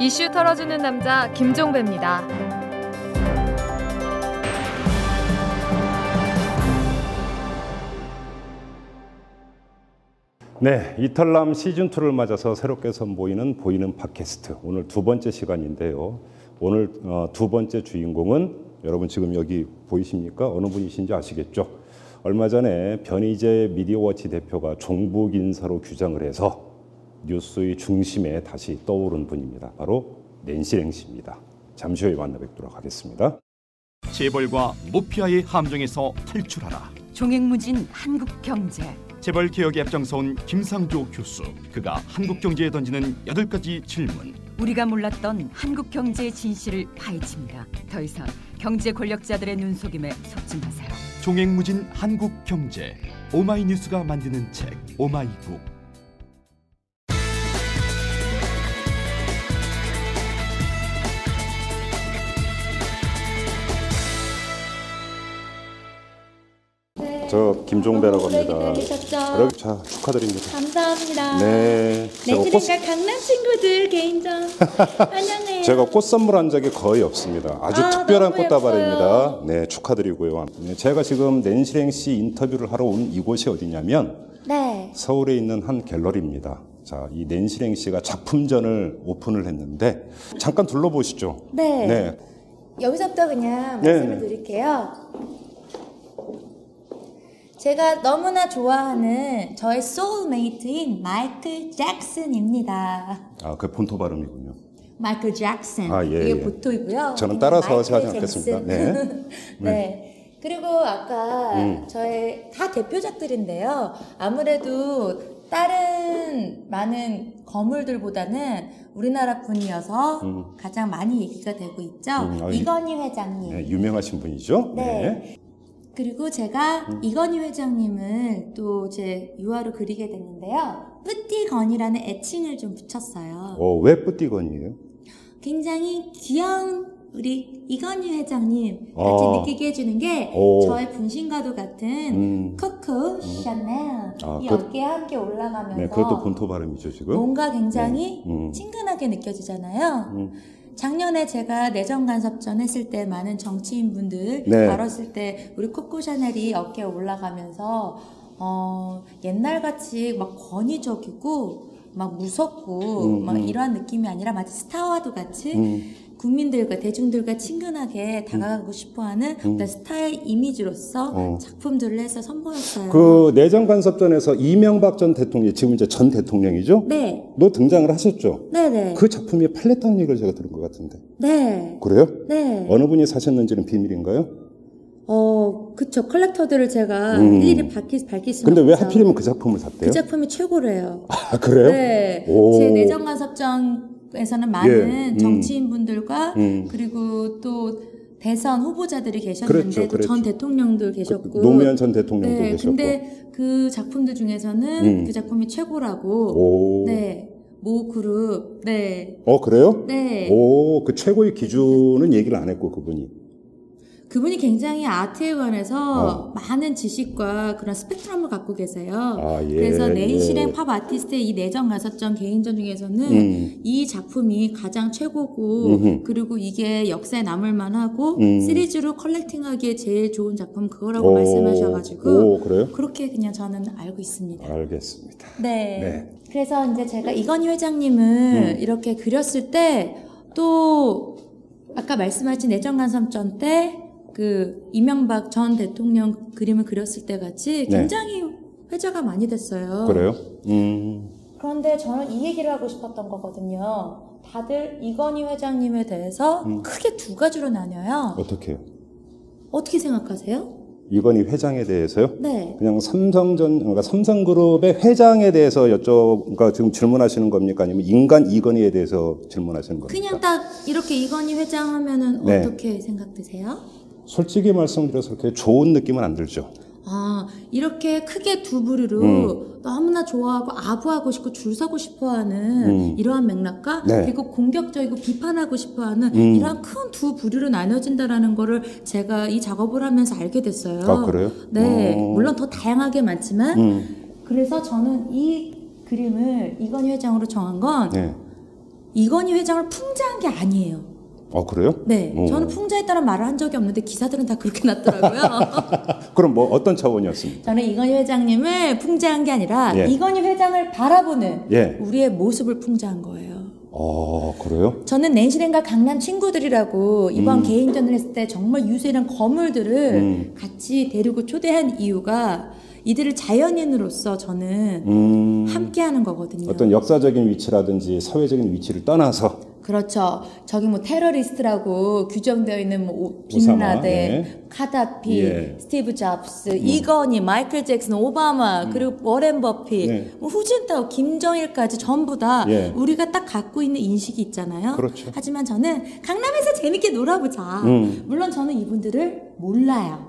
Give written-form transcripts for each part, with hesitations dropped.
이슈 털어주는 남자 김종배입니다. 2탈남 시즌2를 맞아서 새롭게 선보이는 보이는 팟캐스트, 오늘 두 번째 시간인데요. 오늘 두 번째 주인공은 여러분 지금 여기 보이십니까? 어느 분이신지 아시겠죠? 얼마 전에 변희재 미디어워치 대표가 종북 인사로 규정을 해서 뉴스의 중심에 다시 떠오른 분입니다. 바로 낸시 랭 씨입니다. 잠시 후에 만나 뵙도록 하겠습니다. 재벌과 모피아의 함정에서 탈출하라. 종횡무진 한국경제. 재벌 개혁에 앞장서온 김상조 교수. 그가 한국경제에 던지는 8가지 질문. 우리가 몰랐던 한국경제의 진실을 파헤칩니다. 더 이상 경제 권력자들의 눈속임에 속지 마세요. 종횡무진 한국경제. 오마이뉴스가 만드는 책 오마이국. 저 김종배라고 합니다. 자, 축하드립니다. 감사합니다. 네. 낸시랭과 강남 친구들 개인전 환영해요. 제가 꽃 선물한 적이 거의 없습니다. 아주 특별한 꽃다발입니다. 네, 축하드리고요. 네, 제가 지금 낸시랭 씨 인터뷰를 하러 온 이곳이 어디냐면 서울에 있는 한 갤러리입니다. 자, 이 낸시랭 씨가 작품전을 오픈을 했는데 잠깐 둘러보시죠. 네. 네. 여기서부터 그냥 말씀을 드릴게요. 제가 너무나 좋아하는 저의 소울메이트인 마이클 잭슨입니다. 아, 그 본토 발음이군요. 마이클 잭슨. 아, 예, 이게 본토이고요. 저는 따라서 하지 않겠습니다. 네. 네. 그리고 아까 저의 다 대표작들인데요. 아무래도 다른 많은 거물들보다는 우리나라 분이어서 가장 많이 얘기가 되고 있죠. 아, 이건희 회장님. 네, 유명하신 분이죠. 네. 네. 그리고 제가 이건희 회장님을 또 제 유화로 그리게 됐는데요. 뿌띠건이라는 애칭을 좀 붙였어요. 왜 뿌띠건이에요? 굉장히 귀여운 우리 이건희 회장님 같이 느끼게 해주는 게 저의 분신과도 같은 코코 샤넬 이 어깨에 함께 올라가면서 그것도 본토 발음이죠 지금? 뭔가 굉장히 친근하게 느껴지잖아요. 작년에 제가 내정간섭전 했을 때 많은 정치인분들 다뤘을 때 우리 코코 샤넬이 어깨에 올라가면서 옛날같이 막 권위적이고 막 무섭고 막 이러한 느낌이 아니라 마치 스타와도 같이 국민들과 대중들과 친근하게 다가가고 싶어하는 어떤 스타의 이미지로서 작품들을 해서 선보였어요. 그 내정간섭전에서 이명박 전 대통령, 지금 이제 전 대통령이죠? 네. 너 등장을 하셨죠? 네네. 그 작품이 팔렸다는 얘기를 제가 들은 것 같은데. 네. 그래요? 네. 어느 분이 사셨는지는 비밀인가요? 그쵸. 컬렉터들을 제가 일일이 밝힐 수는 없죠. 근데 왜 하필이면 그 작품을 샀대요? 그 작품이 최고래요. 아, 그래요? 네. 오. 제 내정간섭전에서는 많은 정치인분들과 그리고 또 대선 후보자들이 계셨는데 또 전 대통령도 계셨고 노무현 전 대통령도 계셨고 근데 그 작품들 중에서는 그 작품이 최고라고. 오. 네. 모 그룹. 네. 그래요? 네. 오, 그 최고의 기준은 얘기를 안 했고 그분이 굉장히 아트에 관해서 많은 지식과 그런 스펙트럼을 갖고 계세요. 아, 예, 그래서 낸시랭 팝 아티스트의 이 내정간섭전 개인전 중에서는 이 작품이 가장 최고고 그리고 이게 역사에 남을 만하고 시리즈로 컬렉팅하기에 제일 좋은 작품 그거라고 말씀하셔가지고 그래요? 그렇게 그냥 저는 알고 있습니다. 알겠습니다. 네. 네. 그래서 이제 제가 이건희 회장님을 이렇게 그렸을 때 또 아까 말씀하신 내정간섭전 때 그 이명박 전 대통령 그림을 그렸을 때 같이 굉장히 회자가 많이 됐어요. 그래요? 그런데 저는 이 얘기를 하고 싶었던 거거든요. 다들 이건희 회장님에 대해서 크게 두 가지로 나뉘어요. 어떻게요? 어떻게 생각하세요? 이건희 회장에 대해서요? 네. 그냥 그러니까 삼성그룹의 회장에 대해서 그러니까 지금 질문하시는 겁니까? 아니면 인간 이건희에 대해서 질문하시는 겁니까? 그냥 딱 이렇게 이건희 회장 하면은 어떻게 생각 드세요? 솔직히 말씀드려서 그렇게 좋은 느낌은 안 들죠. 아, 이렇게 크게 두 부류로 너무나 좋아하고 아부하고 싶고 줄 서고 싶어하는 이러한 맥락과 그리고 공격적이고 비판하고 싶어하는 이러한 큰 두 부류로 나눠진다라는 거를 제가 이 작업을 하면서 알게 됐어요. 아, 그래요? 네. 물론 더 다양하게 많지만 그래서 저는 이 그림을 이건희 회장으로 정한 건 이건희 회장을 풍자한 게 아니에요. 아 그래요? 네, 저는 풍자에 따른 말을 한 적이 없는데 기사들은 다 그렇게 났더라고요. 그럼 뭐 어떤 차원이었습니까? 저는 이건희 회장님을 풍자한 게 아니라 예. 이건희 회장을 바라보는 예. 우리의 모습을 풍자한 거예요. 아 그래요? 저는 낸시 랭과 강남 친구들이라고 이번 개인전을 했을 때 정말 유수에 대한 거물들을 같이 데리고 초대한 이유가 이들을 자연인으로서 저는 함께하는 거거든요. 어떤 역사적인 위치라든지 사회적인 위치를 떠나서 그렇죠. 저기 뭐 테러리스트라고 규정되어 있는 뭐 빈라덴, 네. 카다피, 예. 스티브 잡스, 이건희, 마이클 잭슨, 오바마, 그리고 워렌 버핏, 네. 뭐 후진타오, 김정일까지 전부 다 예. 우리가 딱 갖고 있는 인식이 있잖아요. 그렇죠. 하지만 저는 강남에서 재밌게 놀아보자. 물론 저는 이분들을 몰라요.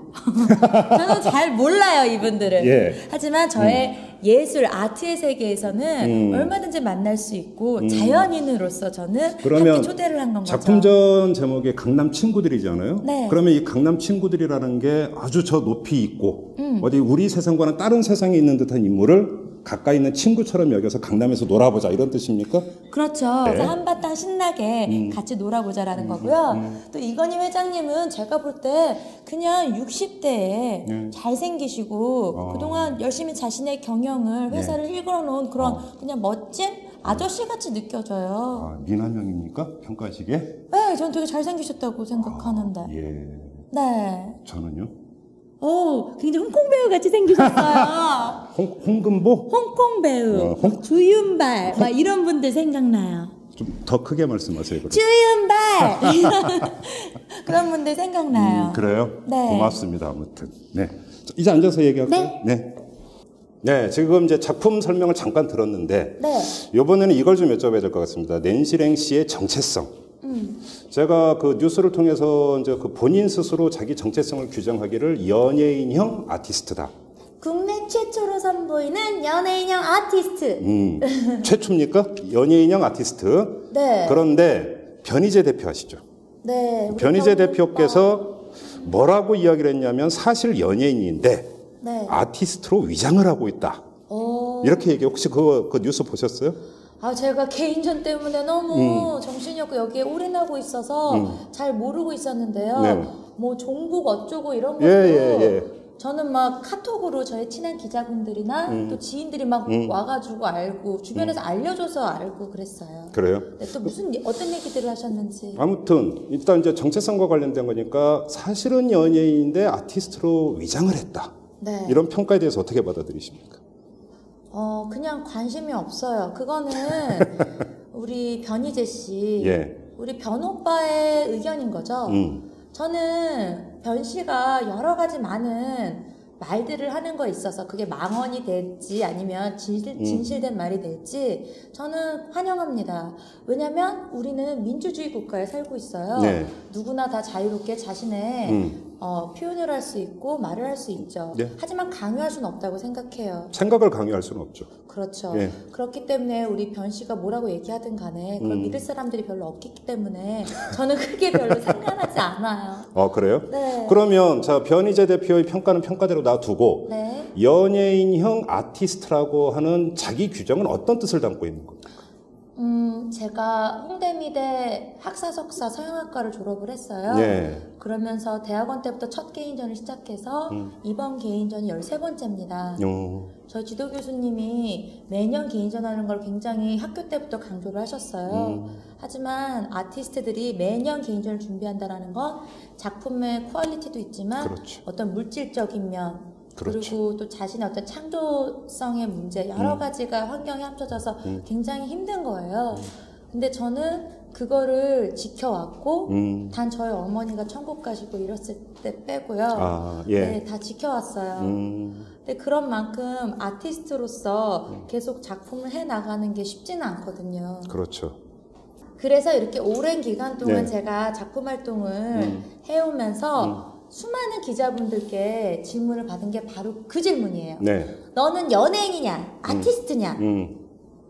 저는 잘 몰라요 이분들을. 예. 하지만 저의 예술, 아트의 세계에서는 얼마든지 만날 수 있고 자연인으로서 저는 그렇게 초대를 한 건 거죠. 작품전 제목이 강남 친구들이잖아요. 네. 그러면 이 강남 친구들이라는 게 아주 저 높이 있고 어디 우리 세상과는 다른 세상에 있는 듯한 인물을 가까이 있는 친구처럼 여겨서 강남에서 놀아보자 이런 뜻입니까? 그렇죠. 네. 그래서 한바탕 신나게 같이 놀아보자라는 거고요. 또 이건희 회장님은 제가 볼 때 그냥 60대에 잘생기시고 그동안 열심히 자신의 경영을 회사를 일궈 놓은 그런 그냥 멋진 아저씨같이 느껴져요. 아, 미남형입니까? 평가식에? 네. 저는 되게 잘생기셨다고 생각하는데. 아, 예. 네. 저는요? 오, 굉장히 홍콩 배우 같이 생기셨어요. 홍금보? 홍콩 배우, 주윤발, 막 이런 분들 생각나요. 좀 더 크게 말씀하세요. 그럼. 주윤발! 이런, 그런 분들 생각나요. 그래요? 네. 고맙습니다. 아무튼. 네. 이제 앉아서 얘기할까요? 네. 네. 네, 지금 이제 작품 설명을 잠깐 들었는데, 네. 요번에는 이걸 좀 여쭤봐야 될 것 같습니다. 낸시 랭 씨의 정체성. 제가 그 뉴스를 통해서 이제 그 본인 스스로 자기 정체성을 규정하기를 연예인형 아티스트다. 국내 최초로 선보이는 연예인형 아티스트. 최초입니까? 연예인형 아티스트. 네. 그런데 변희재 대표 아시죠? 네. 변희재 대표께서 뭐라고 이야기를 했냐면 사실 연예인인데 네. 아티스트로 위장을 하고 있다. 오. 이렇게 얘기. 혹시 그 뉴스 보셨어요? 아, 제가 개인전 때문에 너무 정신이 없고 여기에 올인하고 있어서 잘 모르고 있었는데요. 네. 뭐 종북 어쩌고 이런 것도 저는 막 카톡으로 저의 친한 기자분들이나 또 지인들이 막 와가지고 알고 주변에서 알려줘서 알고 그랬어요. 그래요? 네, 또 무슨 어떤 얘기들을 하셨는지. 아무튼 일단 이제 정체성과 관련된 거니까 사실은 연예인인데 아티스트로 위장을 했다. 네. 이런 평가에 대해서 어떻게 받아들이십니까? 그냥 관심이 없어요. 그거는 우리 변희재 씨, 예. 우리 변 오빠의 의견인 거죠. 저는 변 씨가 여러 가지 많은 말들을 하는 거에 있어서 그게 망언이 될지 아니면 진실된 말이 될지 저는 환영합니다. 왜냐면 우리는 민주주의 국가에 살고 있어요. 네. 누구나 다 자유롭게 자신의 표현을 할 수 있고 말을 할 수 있죠. 네. 하지만 강요할 수는 없다고 생각해요. 생각을 강요할 수는 없죠. 그렇죠. 네. 그렇기 때문에 우리 변 씨가 뭐라고 얘기하든 간에 그걸 믿을 사람들이 별로 없기 때문에 저는 그게 별로 상관하지 않아요. 아 그래요? 네. 그러면 자 변희재 대표의 평가는 평가대로 놔두고 네. 연예인형 아티스트라고 하는 자기 규정은 어떤 뜻을 담고 있는 겁니까? 제가 홍대미대 학사석사 서양학과를 졸업을 했어요. 예. 그러면서 대학원 때부터 첫 개인전을 시작해서 이번 개인전이 13번째입니다. 저희 지도 교수님이 매년 개인전 하는 걸 굉장히 학교 때부터 강조를 하셨어요. 하지만 아티스트들이 매년 개인전을 준비한다는 건 작품의 퀄리티도 있지만 그렇죠. 어떤 물질적인 면 그렇죠. 그리고 또 자신의 어떤 창조성의 문제 여러 가지가 환경에 합쳐져서 굉장히 힘든 거예요. 근데 저는 그거를 지켜왔고 단 저희 어머니가 천국 가시고 이랬을 때 빼고요. 아, 예. 네, 다 지켜왔어요. 근데 그런 만큼 아티스트로서 계속 작품을 해나가는 게 쉽지는 않거든요. 그렇죠. 그래서 이렇게 오랜 기간 동안 네. 제가 작품 활동을 해오면서 수많은 기자분들께 질문을 받은 게 바로 그 질문이에요. 네. 너는 연예인이냐? 아티스트냐?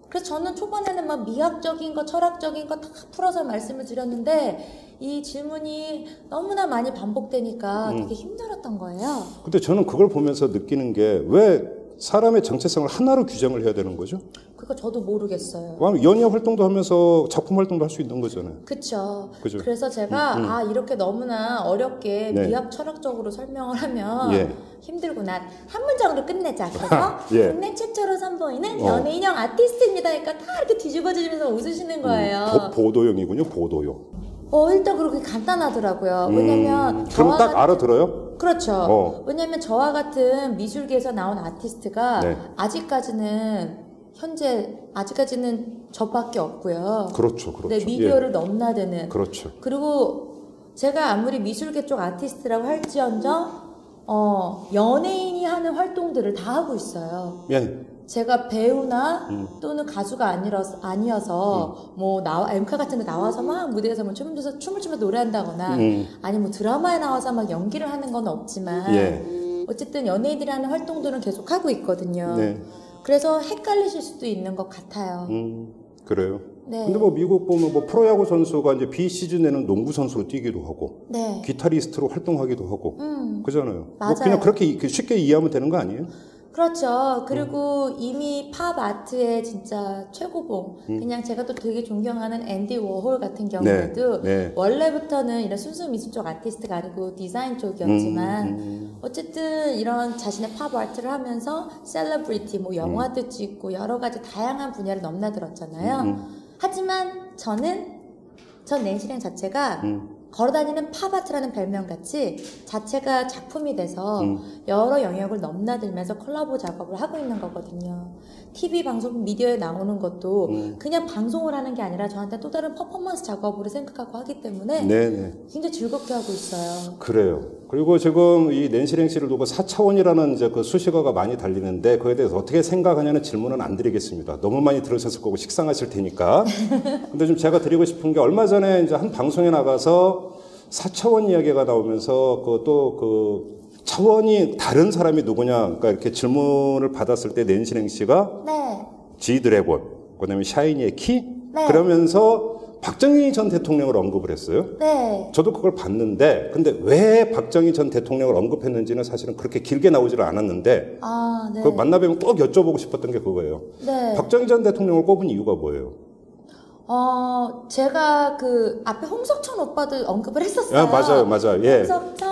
그래서 저는 초반에는 막 미학적인 거, 철학적인 거 다 풀어서 말씀을 드렸는데 이 질문이 너무나 많이 반복되니까 되게 힘들었던 거예요. 근데 저는 그걸 보면서 느끼는 게 왜 사람의 정체성을 하나로 규정을 해야 되는 거죠? 그거 저도 모르겠어요. 연예 활동도 하면서 작품 활동도 할 수 있는 거잖아요. 그렇죠. 그래서 제가 이렇게 너무나 어렵게 미학 철학적으로 설명을 하면 힘들구나. 한 문장으로 끝내자. 그래서 국내 최초로 선보이는 연예인형 아티스트입니다. 그러니까 다 이렇게 뒤집어지면서 웃으시는 거예요. 보도용이군요. 보도용. 일단 그렇게 간단하더라고요. 왜냐면 그럼 딱 알아들어요? 그렇죠. 왜냐면 저와 같은 미술계에서 나온 아티스트가 아직까지는 저밖에 없고요. 그렇죠, 그렇죠. 네, 미디어를 넘나드는. 그렇죠. 그리고 제가 아무리 미술계 쪽 아티스트라고 할지언정 연예인이 하는 활동들을 다 하고 있어요. 제가 배우나 또는 가수가 아니어서 뭐 엠카 같은 데 나와서 막 무대에서 뭐 춤을 추면서 노래한다거나 아니 뭐 드라마에 나와서 막 연기를 하는 건 없지만 어쨌든 연예인이라는 활동들은 계속 하고 있거든요. 그래서 헷갈리실 수도 있는 것 같아요. 그래요. 근데 뭐 미국 보면 뭐 프로야구 선수가 이제 B 시즌에는 농구 선수로 뛰기도 하고, 기타리스트로 활동하기도 하고, 그잖아요. 맞아요. 뭐 그냥 그렇게 쉽게 이해하면 되는 거 아니에요? 그렇죠. 그리고 이미 팝 아트의 진짜 최고봉. 그냥 제가 또 되게 존경하는 앤디 워홀 같은 경우에도 원래부터는 이런 순수 미술 쪽 아티스트가 아니고 디자인 쪽이었지만 어쨌든 이런 자신의 팝 아트를 하면서 셀러브리티, 뭐 영화도 찍고 여러 가지 다양한 분야를 넘나들었잖아요. 하지만 전 낸시 랭 자체가 걸어다니는 팝아트라는 별명같이 자체가 작품이 돼서 여러 영역을 넘나들면서 콜라보 작업을 하고 있는 거거든요. TV 방송 미디어에 나오는 것도 그냥 방송을 하는 게 아니라 저한테 또 다른 퍼포먼스 작업으로 생각하고 하기 때문에 굉장히 즐겁게 하고 있어요. 그래요. 그리고 지금 이 낸시 랭 씨를 두고 4차원이라는 이제 그 수식어가 많이 달리는데 그에 대해서 어떻게 생각하냐는 질문은 안 드리겠습니다. 너무 많이 들으셨을 거고 식상하실 테니까. 근데 좀 제가 드리고 싶은 게 얼마 전에 이제 한 방송에 나가서 4차원 이야기가 나오면서 차원이 다른 사람이 누구냐, 그러니까 이렇게 질문을 받았을 때 낸시 랭 씨가 G 드래곤, 그다음에 샤이니의 키 그러면서 박정희 전 대통령을 언급을 했어요. 저도 그걸 봤는데, 근데 왜 박정희 전 대통령을 언급했는지는 사실은 그렇게 길게 나오지를 않았는데, 그걸 만나뵈면 꼭 여쭤보고 싶었던 게 그거예요. 박정희 전 대통령을 꼽은 이유가 뭐예요? 제가 앞에 홍석천 오빠도 언급을 했었어요. 맞아요. 홍석천,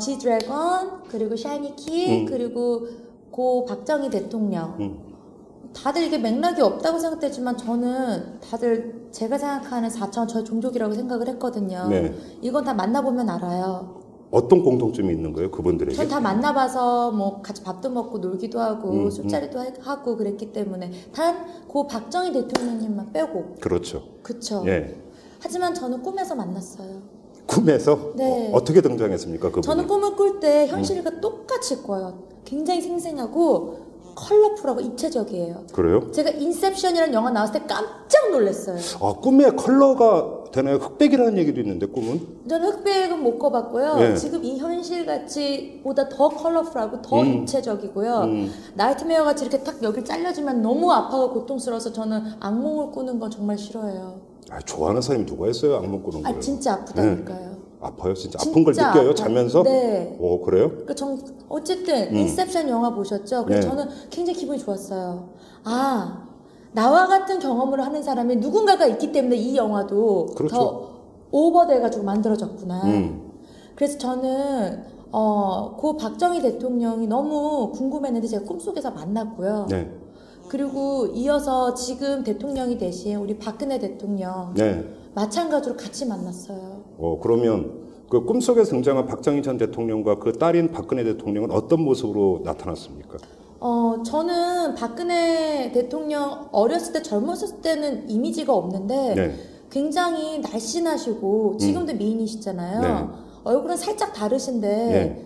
G 드래곤, 그리고 샤이니키, 그리고 고 박정희 대통령. 다들 이게 맥락이 없다고 생각되지만 저는 다들 제가 생각하는 4차원 저의 종족이라고 생각을 했거든요. 이건 다 만나보면 알아요. 어떤 공통점이 있는 거예요, 그분들에게? 전 다 만나봐서 뭐 같이 밥도 먹고 놀기도 하고 술자리도 하고 그랬기 때문에 단 고 박정희 대통령님만 빼고. 그렇죠. 그렇죠. 하지만 저는 꿈에서 만났어요. 꿈에서? 어떻게 등장했습니까, 그분이? 저는 꿈을 꿀 때 현실과 똑같이 꿔요. 굉장히 생생하고 컬러풀하고 입체적이에요. 그래요? 제가 인셉션이라는 영화 나왔을 때 깜짝 놀랐어요. 꿈에 컬러가 되나요? 흑백이라는 얘기도 있는데 꿈은? 저는 흑백은 못 꿔봤고요. 지금 이 현실같이 보다 더 컬러풀하고 더 입체적이고요. 나이트메어같이 이렇게 탁 여길 잘려지면 너무 아파서 고통스러워서 저는 악몽을 꾸는 건 정말 싫어해요. 좋아하는 사람이 누가 했어요? 악몽 꾸는 거예요? 진짜 아프다니까요. 아파요? 진짜 아픈 걸 느껴요? 아파요. 자면서? 오, 그래요? 어쨌든 인셉션 영화 보셨죠? 그래서 저는 굉장히 기분이 좋았어요. 나와 같은 경험을 하는 사람이 누군가가 있기 때문에 이 영화도 더 오버돼가지고 만들어졌구나. 그래서 저는 그 박정희 대통령이 너무 궁금했는데 제가 꿈속에서 만났고요. 그리고 이어서 지금 대통령이 되신 우리 박근혜 대통령 마찬가지로 같이 만났어요. 그러면 그 꿈속에서 등장한 박정희 전 대통령과 그 딸인 박근혜 대통령은 어떤 모습으로 나타났습니까? 저는 박근혜 대통령 어렸을 때 젊었을 때는 이미지가 없는데 굉장히 날씬하시고 지금도 미인이시잖아요. 얼굴은 살짝 다르신데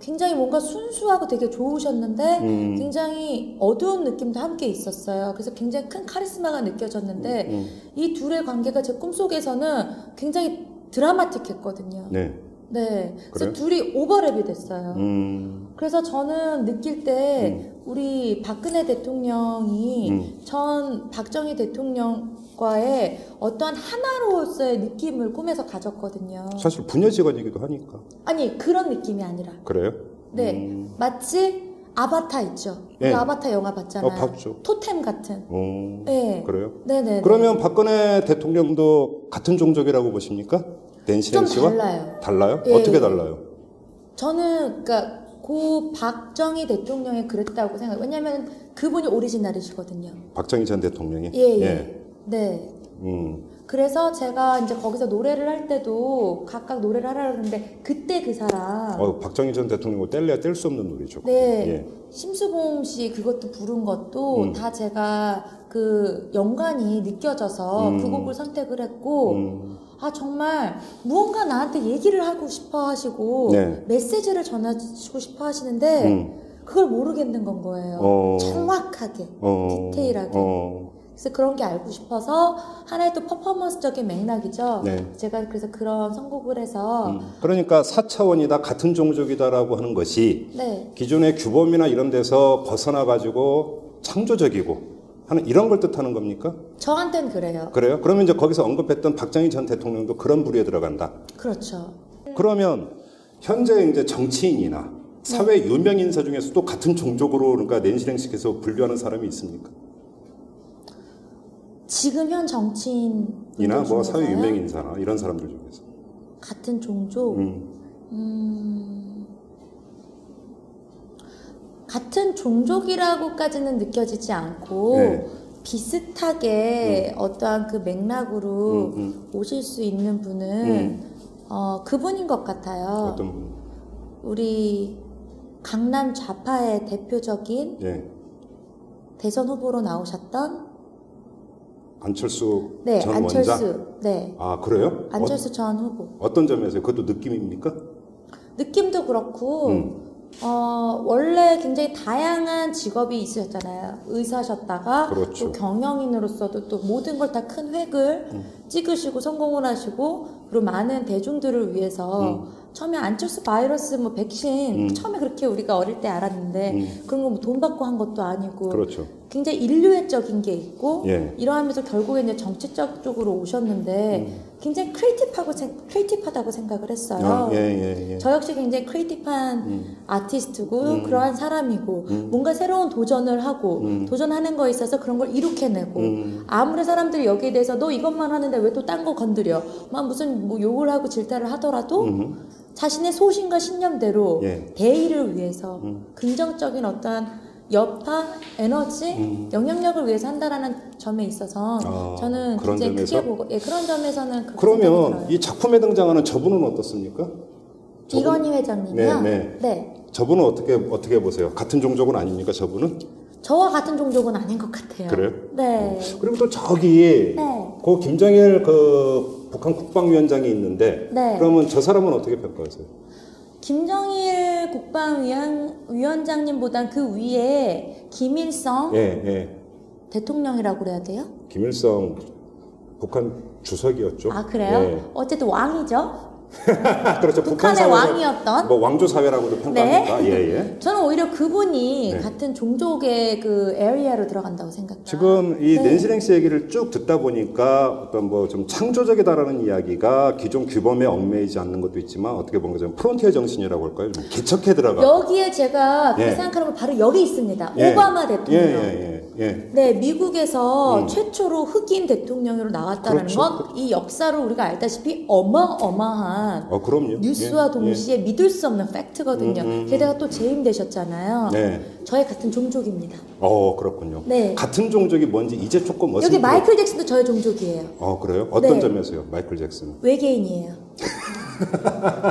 굉장히 뭔가 순수하고 되게 좋으셨는데 굉장히 어두운 느낌도 함께 있었어요. 그래서 굉장히 큰 카리스마가 느껴졌는데 이 둘의 관계가 제 꿈속에서는 굉장히 드라마틱했거든요. 그래서 둘이 오버랩이 됐어요. 그래서 저는 느낄 때 우리 박근혜 대통령이 전 박정희 대통령과의 어떠한 하나로서의 느낌을 꿈에서 가졌거든요. 사실 부녀 지간이기도 하니까. 아니, 그런 느낌이 아니라. 그래요? 마치 아바타 있죠. 네. 아바타 영화 봤잖아요. 봤죠. 토템 같은. 네. 그래요? 네네. 그러면 박근혜 대통령도 같은 종족이라고 보십니까? 낸시 랭 씨와? 좀 달라요. 달라요? 예. 어떻게 달라요? 저는 그러니까 고 박정희 대통령이 그랬다고 생각해요. 왜냐하면 그분이 오리지널이시거든요. 박정희 전 대통령이? 예예. 예. 네. 그래서 제가 이제 거기서 노래를 할 때도 각각 노래를 하라고 했는데 그때 그 사람 박정희 전 대통령을 뗄래야 뗄 수 없는 노래죠. 네. 예. 심수봉 씨 그것도 부른 것도 다 제가 그 연관이 느껴져서 그 곡을 선택을 했고 아 정말 무언가 나한테 얘기를 하고 싶어 하시고 네. 메시지를 전하시고 싶어 하시는데 그걸 모르겠는 건 거예요. 정확하게 디테일하게 그래서 그런 게 알고 싶어서 하나의 또 퍼포먼스적인 맥락이죠. 네. 제가 그래서 그런 선곡을 해서 그러니까 4차원이다 같은 종족이다라고 하는 것이 네. 기존의 규범이나 이런 데서 벗어나가지고 창조적이고 하는 이런 걸 뜻하는 겁니까? 저한테는 그래요. 그래요? 그러면 이제 거기서 언급했던 박정희 전 대통령도 그런 부류에 들어간다. 그렇죠. 그러면 현재 이제 정치인이나 사회 유명 인사 중에서도 같은 종족으로 그러니까 낸시 랭 씨께서 분류하는 사람이 있습니까? 지금 현 정치인이나 뭐 사회 유명 인사나 이런 사람들 중에서 같은 종족 같은 종족이라고까지는 느껴지지 않고 네. 비슷하게 어떠한 그 맥락으로 오실 수 있는 분은 그분인 것 같아요. 어떤 분? 우리 강남 좌파의 대표적인 네. 대선 후보로 나오셨던 안철수 네, 전 안철수, 원장? 네. 아, 그래요? 안철수 전 후보. 어떤 점에서요? 그것도 느낌입니까? 느낌도 그렇고 원래 굉장히 다양한 직업이 있으셨잖아요. 의사셨다가 그렇죠. 또 경영인으로서도 또 모든 걸 다 큰 획을 찍으시고 성공을 하시고 그리고 많은 대중들을 위해서 처음에 안철수 바이러스 뭐 백신 처음에 그렇게 우리가 어릴 때 알았는데 그런 거 뭐 돈 받고 한 것도 아니고 그렇죠. 굉장히 인류애적인 게 있고 예. 이러하면서 결국에는 정치적 쪽으로 오셨는데 굉장히 크리에이티브하다고 생각을 했어요. 저 역시 굉장히 크리에이티브한 아티스트고 그러한 사람이고 뭔가 새로운 도전을 하고 도전하는 거에 있어서 그런 걸 이룩해내고 아무리 사람들이 여기에 대해서 너 이것만 하는데 왜 또 딴 거 건드려 막 무슨 뭐 욕을 하고 질타를 하더라도 자신의 소신과 신념대로 예. 대의를 위해서 긍정적인 어떤 여파, 에너지, 영향력을 위해서 한다라는 점에 있어서 저는 굉장히 크게 보고 예, 그런 점에서는 그렇게 그러면 이 작품에 등장하는 저분은 어떻습니까? 이건희 회장님이요? 네, 네. 저분은 어떻게 보세요? 같은 종족은 아닙니까? 저분은? 저와 같은 종족은 아닌 것 같아요. 그래요? 네. 그리고 또 저기 네. 그 김정일 그 북한 국방위원장이 있는데 네. 그러면 저 사람은 어떻게 평가하세요? 김정일 국방위원장님보단 그 위에 김일성 대통령이라고 그래야 돼요? 김일성 북한 주석이었죠. 아 그래요? 예. 어쨌든 왕이죠. 그렇죠. 북한의 왕이었던 뭐 왕조 사회라고도 평가합니다. 네. 예, 예. 저는 오히려 그분이 네. 같은 종족의 그 에리어로 들어간다고 생각해요. 지금 이 낸시 랭 씨 얘기를 쭉 듣다 보니까 어떤 뭐 좀 창조적이다라는 이야기가 기존 규범에 얽매이지 않는 것도 있지만 어떻게 보면 좀 프론티어 정신이라고 할까요? 좀 개척해 들어가. 여기에 제가 예. 생각하는 건 바로 여기 있습니다. 예. 오바마 대통령. 네, 미국에서 최초로 흑인 대통령으로 나왔다는 건 이 역사를 우리가 알다시피 어마어마한 그럼요. 뉴스와 동시에 믿을 수 없는 팩트거든요. 게다가 또 재임되셨잖아요. 네. 저의 같은 종족입니다. 그렇군요. 네. 같은 종족이 뭔지 이제 조금 여기 마이클 잭슨도 저의 종족이에요. 그래요? 어떤 네. 점에서요? 마이클 잭슨. 외계인이에요.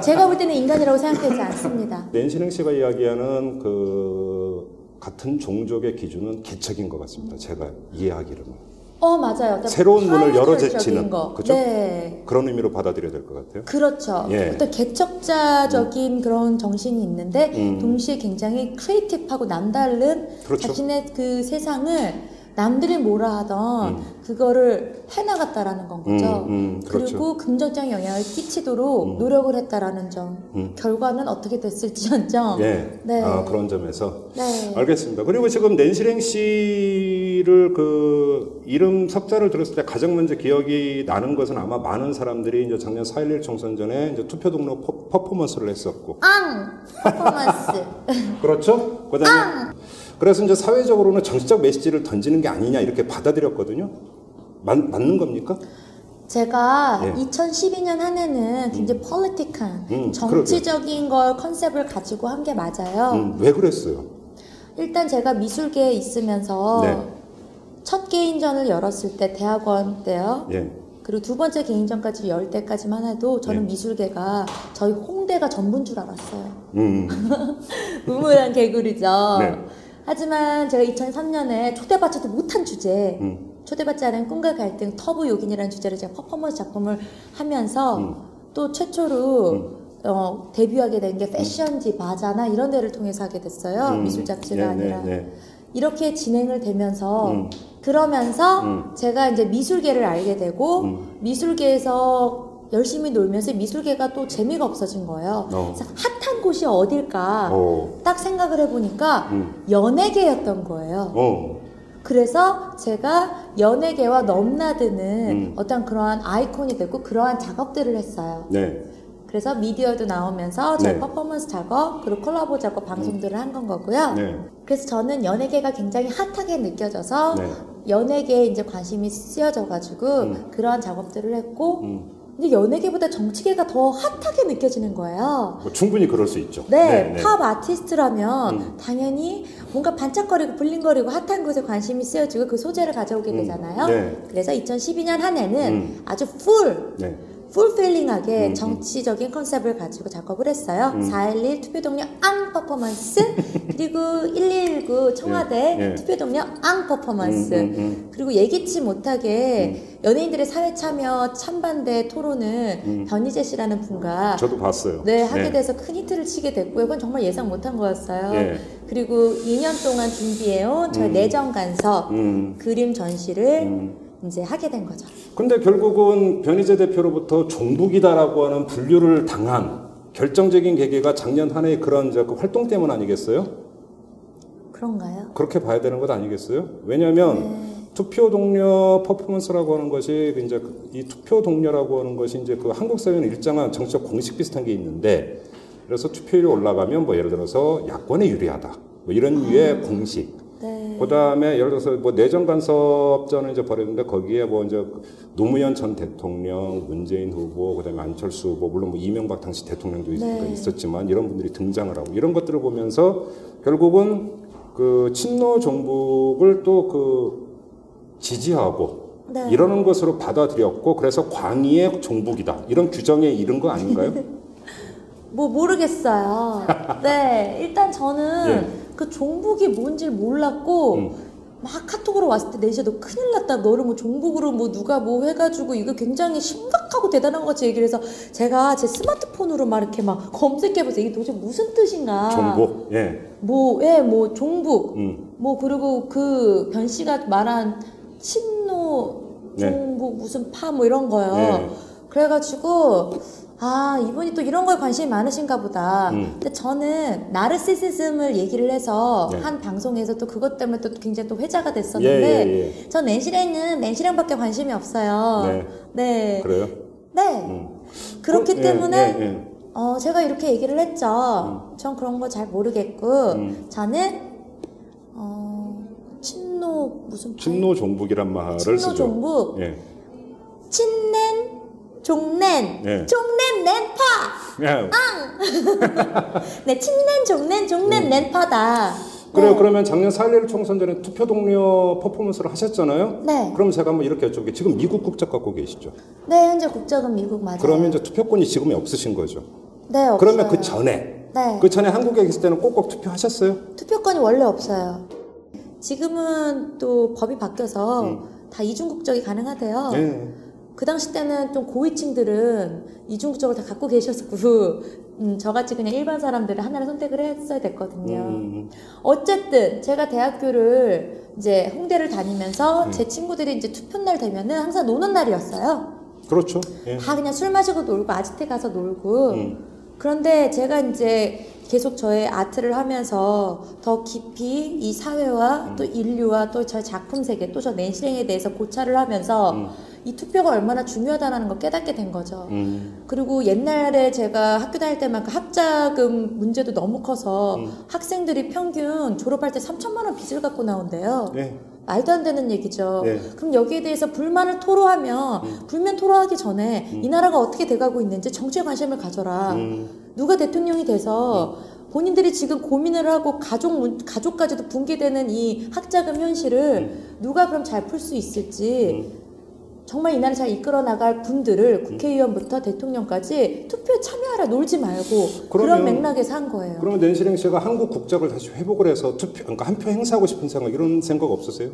제가 볼 때는 인간이라고 생각되지 않습니다. 낸시 랭 씨가 이야기하는 그 같은 종족의 기준은 개척인 것 같습니다. 제가 이해하기로는. 맞아요. 새로운 문을 열어 제치는 거. 그렇죠? 네. 그런 의미로 받아들여야 될 것 같아요. 그렇죠. 예. 어떤 개척자적인 그런 정신이 있는데 동시에 굉장히 크리에이티브하고 남다른 그렇죠. 자신의 그 세상을 남들이 뭐라 하던 그거를 해나갔다라는 건 거죠. 그렇죠. 그리고 긍정적 영향을 끼치도록 노력을 했다라는 점. 결과는 어떻게 됐을지언정. 네. 네. 아, 그런 점에서. 네. 알겠습니다. 그리고 지금 낸시 랭 씨를 그 이름 석자를 들었을 때 가장 먼저 기억이 나는 것은 아마 많은 사람들이 이제 작년 4.11 총선 전에 이제 투표 등록 퍼포먼스를 했었고. 퍼포먼스. 그렇죠? 그다음에 그래서 이제 사회적으로는 정치적 메시지를 던지는 게 아니냐 이렇게 받아들였거든요. 맞는 겁니까? 제가 예. 2012년 한 해는 굉장히 폴리틱한 정치적인 그러게. 걸 컨셉을 가지고 한 게 맞아요. 왜 그랬어요? 일단 제가 미술계에 있으면서 네. 첫 개인전을 열었을 때 대학원 때요. 예. 그리고 두 번째 개인전까지 열 때까지만 해도 저는 예. 미술계가 저희 홍대가 전부인 줄 알았어요. 우물한 개구리죠. 네. 하지만 제가 2003년에 초대받지도 못한 주제 초대받지 않은 꿈과 갈등, 터부 요긴이라는 주제로 제가 퍼포먼스 작품을 하면서 또 최초로 데뷔하게 된 게 패션지, 바자나 이런 데를 통해서 하게 됐어요. 미술 잡지가 아니라. 이렇게 진행을 되면서 그러면서 제가 이제 미술계를 알게 되고 미술계에서 열심히 놀면서 미술계가 또 재미가 없어진 거예요. 그래서 핫한 곳이 어딜까 딱 생각을 해보니까 연예계였던 거예요. 그래서 제가 연예계와 넘나드는 어떤 그러한 아이콘이 됐고 그러한 작업들을 했어요. 네. 그래서 미디어도 나오면서 저희 네. 퍼포먼스 작업 그리고 콜라보 작업 방송들을 한 건 거고요. 네. 그래서 저는 연예계가 굉장히 핫하게 느껴져서 네. 연예계에 이제 관심이 쓰여져가지고 그러한 작업들을 했고 근데 연예계보다 정치계가 더 핫하게 느껴지는 거예요. 뭐 충분히 그럴 수 있죠. 네, 네, 팝 네. 아티스트라면 당연히 뭔가 반짝거리고 블링거리고 핫한 곳에 관심이 쓰여지고 그 소재를 가져오게 되잖아요. 네. 그래서 2012년 한 해는 아주 풀필링하게 정치적인 컨셉을 가지고 작업을 했어요. 4.11 투표동력 앙 퍼포먼스 그리고 119 청와대 예, 예. 투표동력 앙 퍼포먼스 그리고 예기치 못하게 연예인들의 사회 참여 찬반대 토론을 변희재 씨라는 분과 저도 봤어요. 네, 하게 예. 돼서 큰 히트를 치게 됐고요. 그건 정말 예상 못한 거였어요. 예. 그리고 2년 동안 준비해온 저의 내정 간섭 그림 전시를 이제 하게 된 거죠. 근데 결국은 변희재 대표로부터 종북이다라고 하는 분류를 당한 결정적인 계기가 작년 한 해의 그런 그 활동 때문 아니겠어요? 그런가요? 그렇게 봐야 되는 것 아니겠어요? 왜냐하면 투표 동력 퍼포먼스라고 하는 것이 이제 이 투표 동력이라고 하는 것이 이제 그 한국 사회는 일정한 정치적 공식 비슷한 게 있는데 그래서 투표율이 올라가면 뭐 예를 들어서 야권에 유리하다 뭐 이런 유의 공식. 네. 그 다음에 예를 들어서 뭐 내정 간섭전을 이제 벌였는데 거기에 뭐 이제 노무현 전 대통령, 문재인 후보, 그 다음에 안철수 후보, 물론 뭐 이명박 당시 대통령도 네. 있었지만 이런 분들이 등장을 하고 이런 것들을 보면서 결국은 그 친노 종북을 또 그 지지하고 네. 이러는 것으로 받아들였고 그래서 광의의 종북이다. 이런 규정에 이른 거 아닌가요? 뭐 모르겠어요. 네. 일단 저는 예. 그 종북이 뭔지 몰랐고 막 카톡으로 왔을 때 내시야 너 큰일 났다 너를 뭐 종북으로 뭐 누가 뭐 해가지고 이거 굉장히 심각하고 대단한 것 같이 얘기를 해서 제가 제 스마트폰으로 막 이렇게 막 검색해보세요. 이게 도대체 무슨 뜻인가 종북? 예. 뭐, 예, 뭐 종북 뭐 그리고 그 변 씨가 말한 친노 종북 네. 무슨 파 뭐 이런 거요. 네. 그래가지고 아, 이분이 또 이런 거에 관심이 많으신가 보다. 근데 저는 나르시시즘을 얘기를 해서 네. 한 방송에서 또 그것 때문에 또 굉장히 또 회자가 됐었는데 예, 예, 예. 전 낸시랭은 낸시랭밖에 관심이 없어요. 네. 네. 그래요? 네. 그렇기 때문에 예, 예. 제가 이렇게 얘기를 했죠. 전 그런 거 잘 모르겠고 저는 친노 무슨 친노 종북이란 말을 친노 쓰죠. 친노 종북. 예. 친낸 종낸, 네. 종낸 낸파! 앙! 네, 친낸 종낸, 종낸 낸파다. 그래요, 네. 그러면 작년 4.11 총선 전에 투표 동료 퍼포먼스를 하셨잖아요? 네. 그럼 제가 한번 이렇게 여쭤볼게요. 지금 미국 국적 갖고 계시죠? 네, 현재 국적은 미국 맞아요. 그러면 이제 투표권이 지금이 없으신 거죠? 네, 없어요. 그러면 그 전에? 네. 그 전에 한국에 계실 때는 꼭꼭 투표하셨어요? 투표권이 원래 없어요. 지금은 또 법이 바뀌어서 다 이중 국적이 가능하대요. 네. 그 당시 때는 좀 고위층들은 이중국적을 다 갖고 계셨고 저같이 그냥 일반 사람들을 하나를 선택을 했어야 됐거든요. 어쨌든 제가 대학교를 이제 홍대를 다니면서 제 친구들이 이제 투표날 되면은 항상 노는 날이었어요. 그렇죠. 예. 다 그냥 술 마시고 놀고 아지트 가서 놀고. 그런데 제가 이제 계속 저의 아트를 하면서 더 깊이 이 사회와 또 인류와 또 저 작품 세계 또 저 낸시 랭에 대해서 고찰을 하면서 이 투표가 얼마나 중요하다는 걸 깨닫게 된 거죠. 그리고 옛날에 제가 학교 다닐 때만 그 학자금 문제도 너무 커서 학생들이 평균 졸업할 때 3천만 원 빚을 갖고 나온대요. 네. 말도 안 되는 얘기죠. 네. 그럼 여기에 대해서 불만을 토로하면 불만 토로하기 전에 이 나라가 어떻게 돼가고 있는지 정치에 관심을 가져라. 누가 대통령이 돼서 본인들이 지금 고민을 하고 가족까지도 붕괴되는 이 학자금 현실을 누가 그럼 잘 풀 수 있을지 정말 이 나라를 잘 이끌어 나갈 분들을 국회의원부터 대통령까지 투표에 참여하라, 놀지 말고 그런 맥락에서 한 거예요. 그러면 낸시 랭 씨가 한국 국적을 다시 회복을 해서 투표, 그러니까 한 표 행사하고 싶은 생각, 이런 생각 없었어요?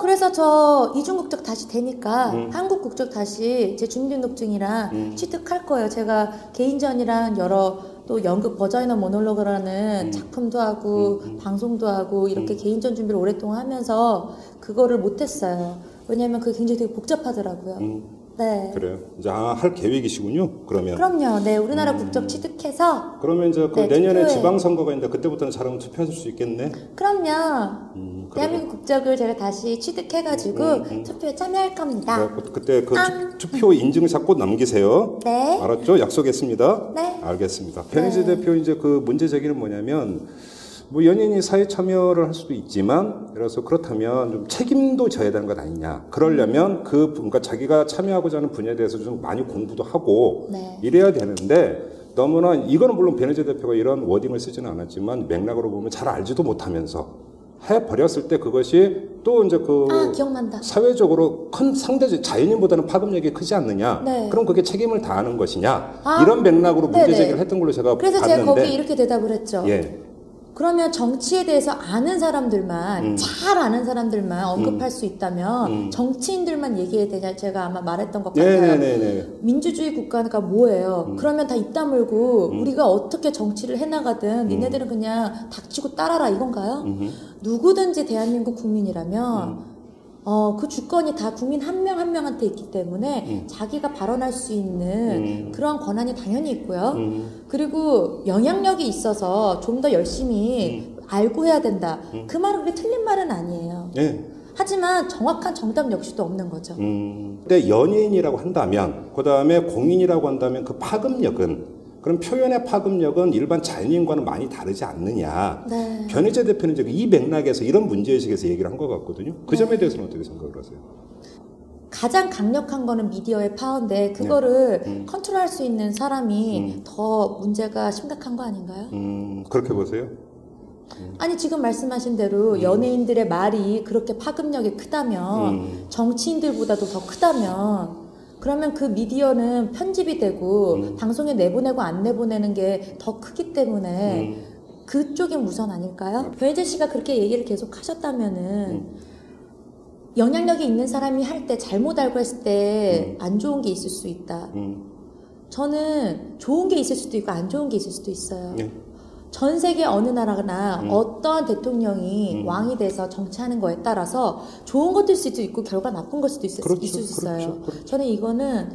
그래서 저 이중국적 다시 되니까 한국 국적 다시 제 주민등록증이랑 취득할 거예요. 제가 개인전이랑 여러 또 연극 버저이너 모놀로그라는 작품도 하고 방송도 하고 이렇게 개인전 준비를 오랫동안 하면서 그거를 못했어요. 왜냐면 그게 굉장히 되게 복잡하더라고요. 네. 그래요. 이제 할 계획이시군요. 그러면. 그럼요. 네, 우리나라 국적 취득해서. 그러면 이제 그 네, 내년에 투표에. 지방선거가 있는데 그때부터는 잘하면 투표할 수 있겠네. 그럼요. 대한민국 국적을 제가 다시 취득해가지고 투표에 참여할 겁니다. 네, 그때 그 투표 인증샷 꼭 남기세요. 네. 알았죠? 약속했습니다. 네. 알겠습니다. 변희재 대표 이제 그 문제 제기는 뭐냐면. 뭐 연인이 사회 참여를 할 수도 있지만, 그래서 그렇다면 좀 책임도 져야 되는 것 아니냐. 그러려면 그러니까 자기가 참여하고자 하는 분야에 대해서 좀 많이 공부도 하고 이래야 되는데 너무나 이거는 물론 변희재 대표가 이런 워딩을 쓰지는 않았지만 맥락으로 보면 잘 알지도 못하면서 해버렸을 때 그것이 또 이제 사회적으로 큰 상대적 자연인보다는 파급력이 크지 않느냐. 네. 그럼 그게 책임을 다하는 것이냐. 이런 맥락으로 문제 제기를 했던 걸로 제가 봤는데. 그래서 제가 거기에 이렇게 대답을 했죠. 예. 그러면 정치에 대해서 아는 사람들만 잘 아는 사람들만 언급할 수 있다면 정치인들만 얘기해야 되냐. 제가 아마 말했던 것 같아요. 네네네네. 민주주의 국가가 뭐예요? 그러면 다 입 다물고 우리가 어떻게 정치를 해나가든 니네들은 그냥 닥치고 따라라 이건가요? 누구든지 대한민국 국민이라면 그 주권이 다 국민 한 명 한 명한테 있기 때문에 자기가 발언할 수 있는 그런 권한이 당연히 있고요. 그리고 영향력이 있어서 좀 더 열심히 알고 해야 된다. 그 말은 그게 틀린 말은 아니에요. 네. 하지만 정확한 정답 역시도 없는 거죠. 근데 연예인이라고 한다면, 그 다음에 공인이라고 한다면 그 파급력은 그럼 표현의 파급력은 일반 자연인과는 많이 다르지 않느냐. 네. 변희재 대표는 이제 이 맥락에서 이런 문제의식에서 얘기를 한 것 같거든요. 그 점에 대해서는 어떻게 생각을 하세요? 가장 강력한 거는 미디어의 파워인데 그거를 컨트롤할 수 있는 사람이 더 문제가 심각한 거 아닌가요? 그렇게 보세요? 아니 지금 말씀하신 대로 연예인들의 말이 그렇게 파급력이 크다면 정치인들보다도 더 크다면 그러면 그 미디어는 편집이 되고 방송에 내보내고 안 내보내는 게 더 크기 때문에 그쪽이 우선 아닐까요? 변희재 씨가 그렇게 얘기를 계속 하셨다면은 영향력이 있는 사람이 할 때 잘못 알고 했을 때 안 좋은 게 있을 수 있다. 저는 좋은 게 있을 수도 있고 안 좋은 게 있을 수도 있어요. 네. 전 세계 어느 나라나 어떠한 대통령이 왕이 돼서 정치하는 거에 따라서 좋은 것일 수도 있고 결과 나쁜 것일 수도 있을 수 있어요. 그렇죠. 저는 이거는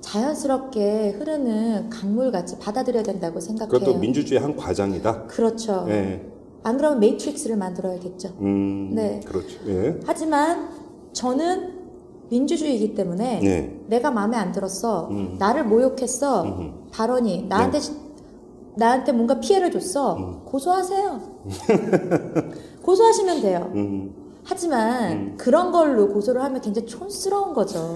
자연스럽게 흐르는 강물같이 받아들여야 된다고 생각해요. 그것도 민주주의 한 과정이다? 그렇죠. 네. 안 그러면 매트릭스를 만들어야겠죠. 네. 그렇죠. 네. 하지만 저는 민주주의이기 때문에 내가 마음에 안 들었어. 나를 모욕했어. 발언이 나한테 뭔가 피해를 줬어. 고소하세요. 고소하시면 돼요. 하지만 그런 걸로 고소를 하면 굉장히 촌스러운 거죠.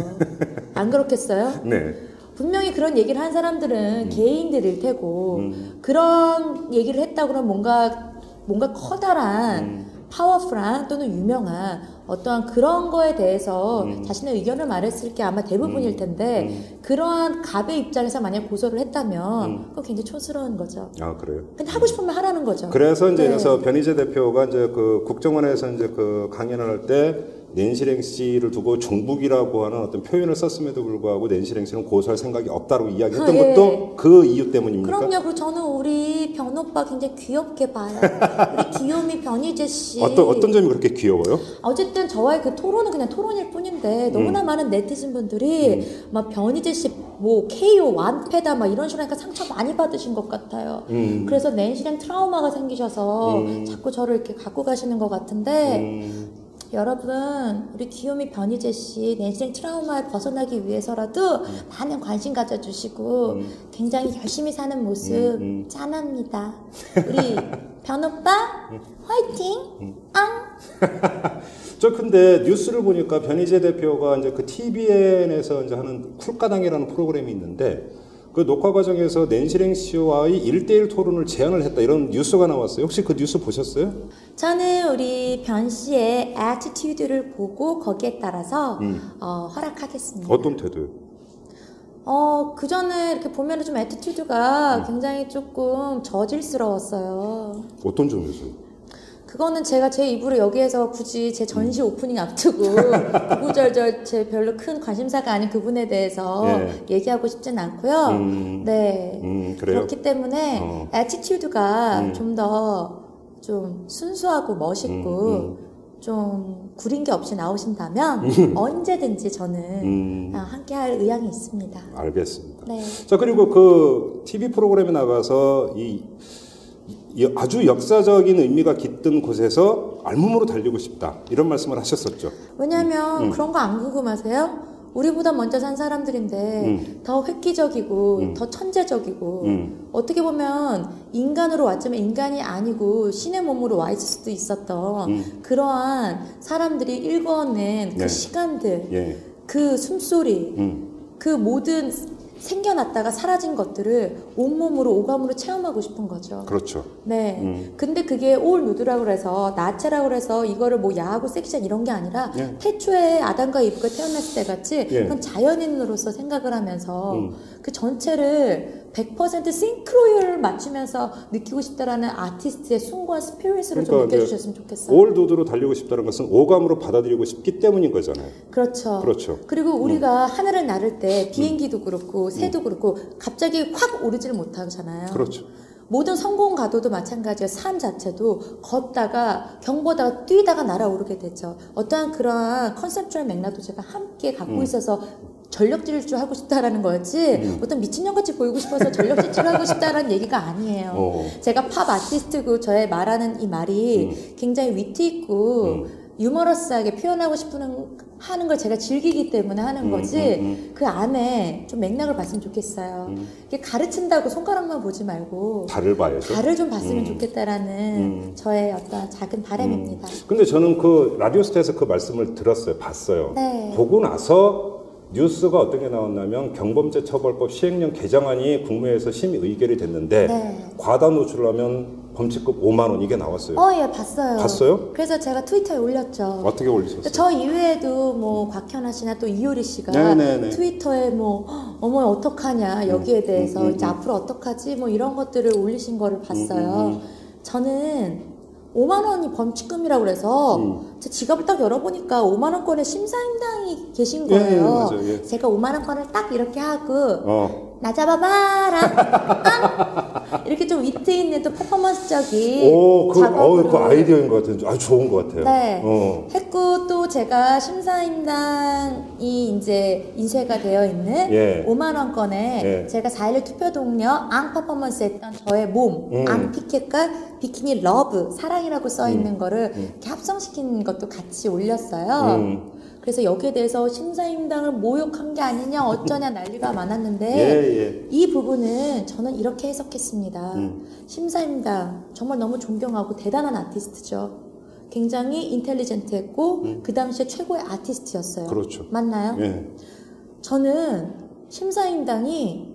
안 그렇겠어요? 네. 분명히 그런 얘기를 한 사람들은 개인들일 테고 그런 얘기를 했다고 그러면 뭔가 커다란 파워풀한 또는 유명한 어떠한 그런 거에 대해서 자신의 의견을 말했을 게 아마 대부분일 텐데 그러한 갑의 입장에서 만약 고소를 했다면 그건 굉장히 촌스러운 거죠. 아 그래요? 근데 하고 싶으면 하라는 거죠. 그래서 이제 변희재 대표가 이제 그 국정원에서 이제 그 강연을 할 때 낸시 랭 씨를 두고 종북이라고 하는 어떤 표현을 썼음에도 불구하고 낸시 랭 씨는 고소할 생각이 없다고 이야기했던 것도 그 이유 때문입니까? 그럼요. 그리고 저는 우리 변 오빠 굉장히 귀엽게 봐요. 우리 귀요미 변희재 씨. 어떤 점이 그렇게 귀여워요? 어쨌든 저와의 그 토론은 그냥 토론일 뿐인데 너무나 많은 네티즌 분들이 막 변희재 씨 뭐 KO 완패다 막 이런 식으로 하니까 상처 많이 받으신 것 같아요. 그래서 낸시 랭 트라우마가 생기셔서 자꾸 저를 이렇게 갖고 가시는 것 같은데 여러분, 우리 귀요미 변희재 씨 낸시 랭 트라우마에 벗어나기 위해서라도 많은 관심 가져주시고 굉장히 열심히 사는 모습 짠합니다. 우리 변 오빠 화이팅! 앙! 저 근데 뉴스를 보니까 변희재 대표가 이제 그 TVN에서 이제 하는 쿨가당이라는 프로그램이 있는데 그 녹화 과정에서 낸시 랭 씨와의 1대1 토론을 제안을 했다 이런 뉴스가 나왔어요. 혹시 그 뉴스 보셨어요? 저는 우리 변 씨의 애티튜드를 보고 거기에 따라서 허락하겠습니다. 어떤 태도요? 그 전에 이렇게 보면 좀 애티튜드가 굉장히 조금 저질스러웠어요. 어떤 점에서요? 그거는 제가 제 입으로 여기에서 굳이 제 전시 오프닝 앞두고 구구절절 제 별로 큰 관심사가 아닌 그분에 대해서 얘기하고 싶진 않고요. 네. 그렇기 때문에 애티튜드가 좀 더 좀 순수하고 멋있고 좀 구린 게 없이 나오신다면 언제든지 저는 함께할 의향이 있습니다. 알겠습니다. 네. 자, 그리고 그 TV 프로그램에 나가서 아주 역사적인 의미가 깃든 곳에서 알몸으로 달리고 싶다 이런 말씀을 하셨었죠. 왜냐하면 그런 거 안 궁금하세요? 우리보다 먼저 산 사람들인데 더 획기적이고 더 천재적이고 어떻게 보면 인간으로 왔지만 인간이 아니고 신의 몸으로 와 있을 수도 있었던 그러한 사람들이 일궈낸 그 시간들, 그 숨소리, 그 모든 생겨났다가 사라진 것들을 온몸으로 오감으로 체험하고 싶은 거죠. 그렇죠. 네. 근데 그게 올 누드라고 해서 나체라고 해서 이거를 뭐 야하고 섹시한 이런 게 아니라 태초에 아담과 이브가 태어났을 때 같이 그럼 자연인으로서 생각을 하면서 그 전체를 100% 싱크로율을 맞추면서 느끼고 싶다라는 아티스트의 숭고한 스피릿을 그러니까 좀 느껴주셨으면 좋겠어요. 올 누드로 달리고 싶다는 것은 오감으로 받아들이고 싶기 때문인 거잖아요. 그렇죠. 그렇죠. 그리고 우리가 하늘을 나를 때 비행기도 그렇고 새도 그렇고 갑자기 확 오르지를 못하잖아요. 그렇죠. 모든 성공 가도도 마찬가지예요. 삶 자체도 걷다가 경보다가 뛰다가 날아오르게 되죠. 어떠한 그런 컨셉트럴 맥락도 제가 함께 갖고 있어서 전력 질주 하고 싶다라는 거였지 어떤 미친년같이 보이고 싶어서 전력 질주를 하고 싶다라는 얘기가 아니에요. 제가 팝 아티스트고 저의 말하는 이 말이 굉장히 위트 있고 유머러스하게 표현하고 싶은 하는 걸 제가 즐기기 때문에 하는 거지 그 안에 좀 맥락을 봤으면 좋겠어요. 이게 가르친다고 손가락만 보지 말고 발을 봐야죠. 발을 좀 봤으면 좋겠다라는 저의 어떤 작은 바람입니다. 근데 저는 그 라디오스타에서 그 말씀을 들었어요. 봤어요. 네. 보고 나서 뉴스가 어떤 게 나왔냐면 경범죄처벌법 시행령 개정안이 국무회에서 심의 의결이 됐는데 과다 노출을 하면 범칙금 5만 원 이게 나왔어요. 예, 봤어요. 봤어요? 그래서 제가 트위터에 올렸죠. 어떻게 올리셨어요? 저 이외에도 뭐 곽현아 씨나 또 이효리 씨가 트위터에 뭐 어머 어떡하냐 여기에 대해서 이제 앞으로 어떡하지 뭐 이런 것들을 올리신 거를 봤어요. 저는 5만 원이 범칙금이라고 그래서 제 지갑을 딱 열어보니까 5만 원권에 심사임당이 계신 거예요. 제가 5만 원권을 딱 이렇게 하고 나 잡아봐라 앙! 이렇게 좀 위트 있는 또 퍼포먼스적인 작업으로 그 아이디어인 것 같아요. 아주 좋은 것 같아요. 네. 했고 또 제가 심사임당이 이제 인쇄가 되어 있는 5만 원권에 제가 4.16 투표 동료 앙 퍼포먼스 했던 저의 몸 앙 피켓과 비키니 러브 사랑이라고 써 있는 거를 이렇게 합성시킨 것도 같이 올렸어요. 그래서 여기에 대해서 심사임당을 모욕한 게 아니냐 어쩌냐 난리가 많았는데 이 부분은 저는 이렇게 해석했습니다. 심사임당 정말 너무 존경하고 대단한 아티스트죠. 굉장히 인텔리젠트했고 그 당시에 최고의 아티스트였어요. 그렇죠. 맞나요? 저는 심사임당이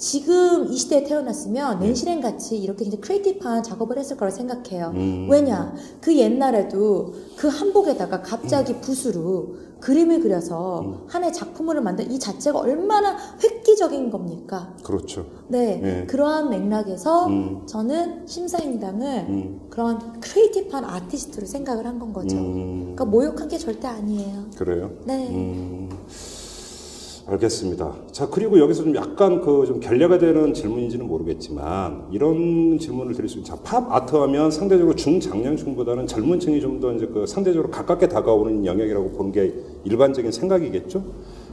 지금 이 시대에 태어났으면 낸시 랭 같이 이렇게 이제 크리에이티브한 작업을 했을 거라 생각해요. 왜냐? 그 옛날에도 그 한복에다가 갑자기 붓으로 그림을 그려서 하나의 작품을 만든 이 자체가 얼마나 획기적인 겁니까? 그렇죠. 네, 예. 그러한 맥락에서 저는 심사임당을 그런 크리에이티브한 아티스트로 생각을 한 건 거죠. 그러니까 모욕한 게 절대 아니에요. 그래요? 네. 알겠습니다. 자, 그리고 여기서 좀 약간 그 좀 결례가 되는 질문인지는 모르겠지만 이런 질문을 드릴 수 있는, 자, 팝 아트 하면 상대적으로 중장년층보다는 젊은 층이 좀 더 이제 그 상대적으로 가깝게 다가오는 영역이라고 보는 게 일반적인 생각이겠죠.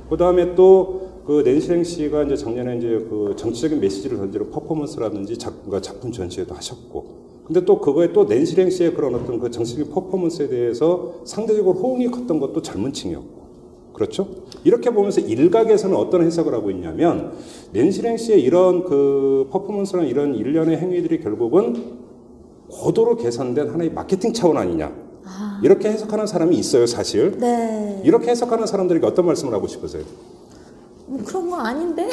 그다음에 또 그 낸시 랭 씨가 이제 작년에 이제 그 정치적인 메시지를 던지는 퍼포먼스라든지 작품 전시회도 하셨고, 근데 또 그거에 또 낸시 랭 씨의 그런 어떤 그 정치적인 퍼포먼스에 대해서 상대적으로 호응이 컸던 것도 젊은 층이었고. 그렇죠? 이렇게 보면서 일각에서는 어떤 해석을 하고 있냐면, 낸시 랭 씨의 이런 그 퍼포먼스나 이런 일련의 행위들이 결국은 고도로 계산된 하나의 마케팅 차원 아니냐. 아. 이렇게 해석하는 사람이 있어요, 사실. 네. 이렇게 해석하는 사람들에게 어떤 말씀을 하고 싶으세요? 그런 거 아닌데?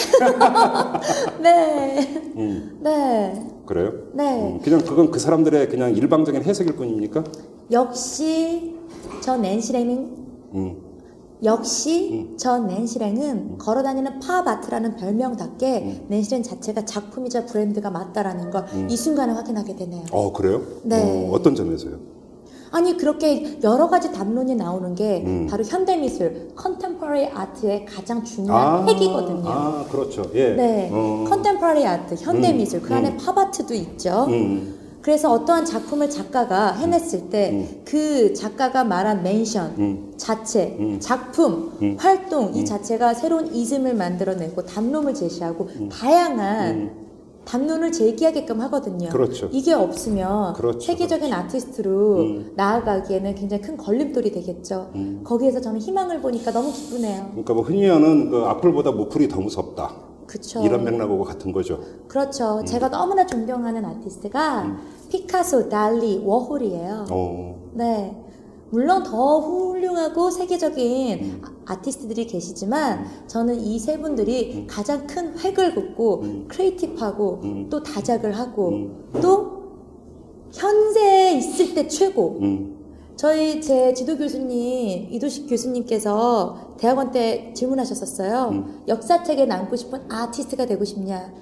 네. 네. 그래요? 네. 그냥 그건 그 사람들의 그냥 일방적인 해석일 뿐입니까? 역시 저 낸시 랭은 전 낸시 랭은 걸어다니는 팝아트라는 별명답게 낸시 랭 자체가 작품이자 브랜드가 맞다라는 걸 이 순간에 확인하게 되네요. 어, 그래요? 네. 어떤 점에서요? 아니, 그렇게 여러 가지 담론이 나오는 게 바로 현대미술, 컨템포러리 아트의 가장 중요한 핵이거든요. 아, 그렇죠. 예. 네. 컨템포러리 아트, 현대미술, 그 안에 팝아트도 있죠. 그래서 어떠한 작품을 작가가 해냈을 때 그 작가가 말한 멘션, 자체, 작품, 활동 이 자체가 새로운 이즘을 만들어내고 담론을 제시하고 다양한 담론을 제기하게끔 하거든요. 그렇죠. 이게 없으면 세계적인 아티스트로 나아가기에는 굉장히 큰 걸림돌이 되겠죠. 거기에서 저는 희망을 보니까 너무 기쁘네요. 그러니까 뭐 흔히 하는 그 악플보다 무플이 더 무섭다. 그쵸. 이런 맥락하고 같은 거죠. 그렇죠. 제가 너무나 존경하는 아티스트가 피카소, 달리, 워홀이에요. 오. 네. 물론 더 훌륭하고 세계적인 아티스트들이 계시지만 저는 이 세 분들이 가장 큰 획을 긋고 크리에이티브하고 또 다작을 하고 또 현세에 있을 때 최고. 저희 제 지도 교수님 이도식 교수님께서 대학원 때 질문하셨었어요. 역사책에 남고 싶은 아티스트가 되고 싶냐,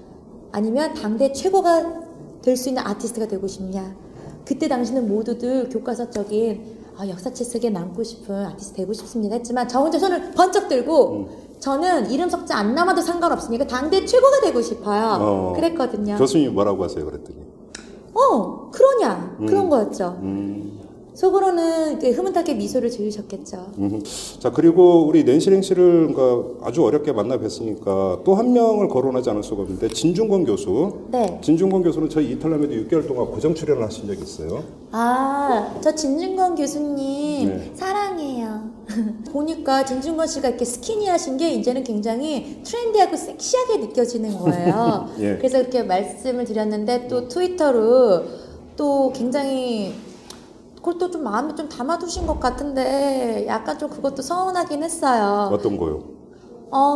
아니면 당대 최고가 될 수 있는 아티스트가 되고 싶냐. 그때 당시는 모두들 교과서적인 역사책에 남고 싶은 아티스트 되고 싶습니다 했지만 저 혼자 손을 번쩍 들고 저는 이름 석자 안 남아도 상관없으니까 당대 최고가 되고 싶어요. 그랬거든요. 교수님이 뭐라고 하세요 그랬더니? 그러냐 그런 거였죠. 속으로는 흐뭇하게 미소를 지으셨겠죠. 자, 그리고 우리 낸시 랭 씨를 아주 어렵게 만나 뵀으니까 또 한 명을 거론하지 않을 수가 없는데, 진중권 교수. 네. 진중권 교수는 저희 이탈남에도 6개월 동안 고정 출연을 하신 적이 있어요. 아, 저 진중권 교수님 사랑해요. 보니까 진중권 씨가 이렇게 스키니하신 게 이제는 굉장히 트렌디하고 섹시하게 느껴지는 거예요. 그래서 이렇게 말씀을 드렸는데 또 트위터로 또 굉장히 그걸 또 좀 마음에 좀 담아두신 것 같은데 약간 좀 그것도 서운하긴 했어요. 어떤 거요?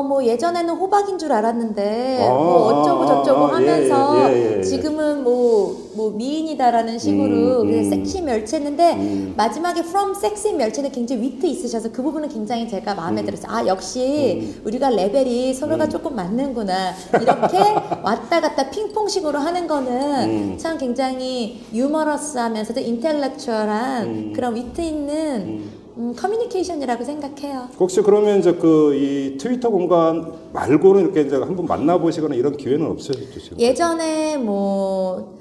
뭐 예전에는 호박인 줄 알았는데 뭐 어쩌고 저쩌고 하면서 지금은 뭐 미인이다라는 식으로 그냥 섹시 멸치했는데 마지막에 from 섹시 멸치는 굉장히 위트 있으셔서 그 부분은 굉장히 제가 마음에 들었어요. 아, 역시 우리가 레벨이 서로가 조금 맞는구나. 이렇게 왔다 갔다 핑퐁식으로 하는 거는 참 굉장히 유머러스하면서도 인텔렉츄얼한 그런 위트 있는 커뮤니케이션이라고 생각해요. 혹시 그러면 이제 이 트위터 공간 말고는 이렇게 이제 한번 만나보시거나 이런 기회는 없으셨죠? 예전에 뭐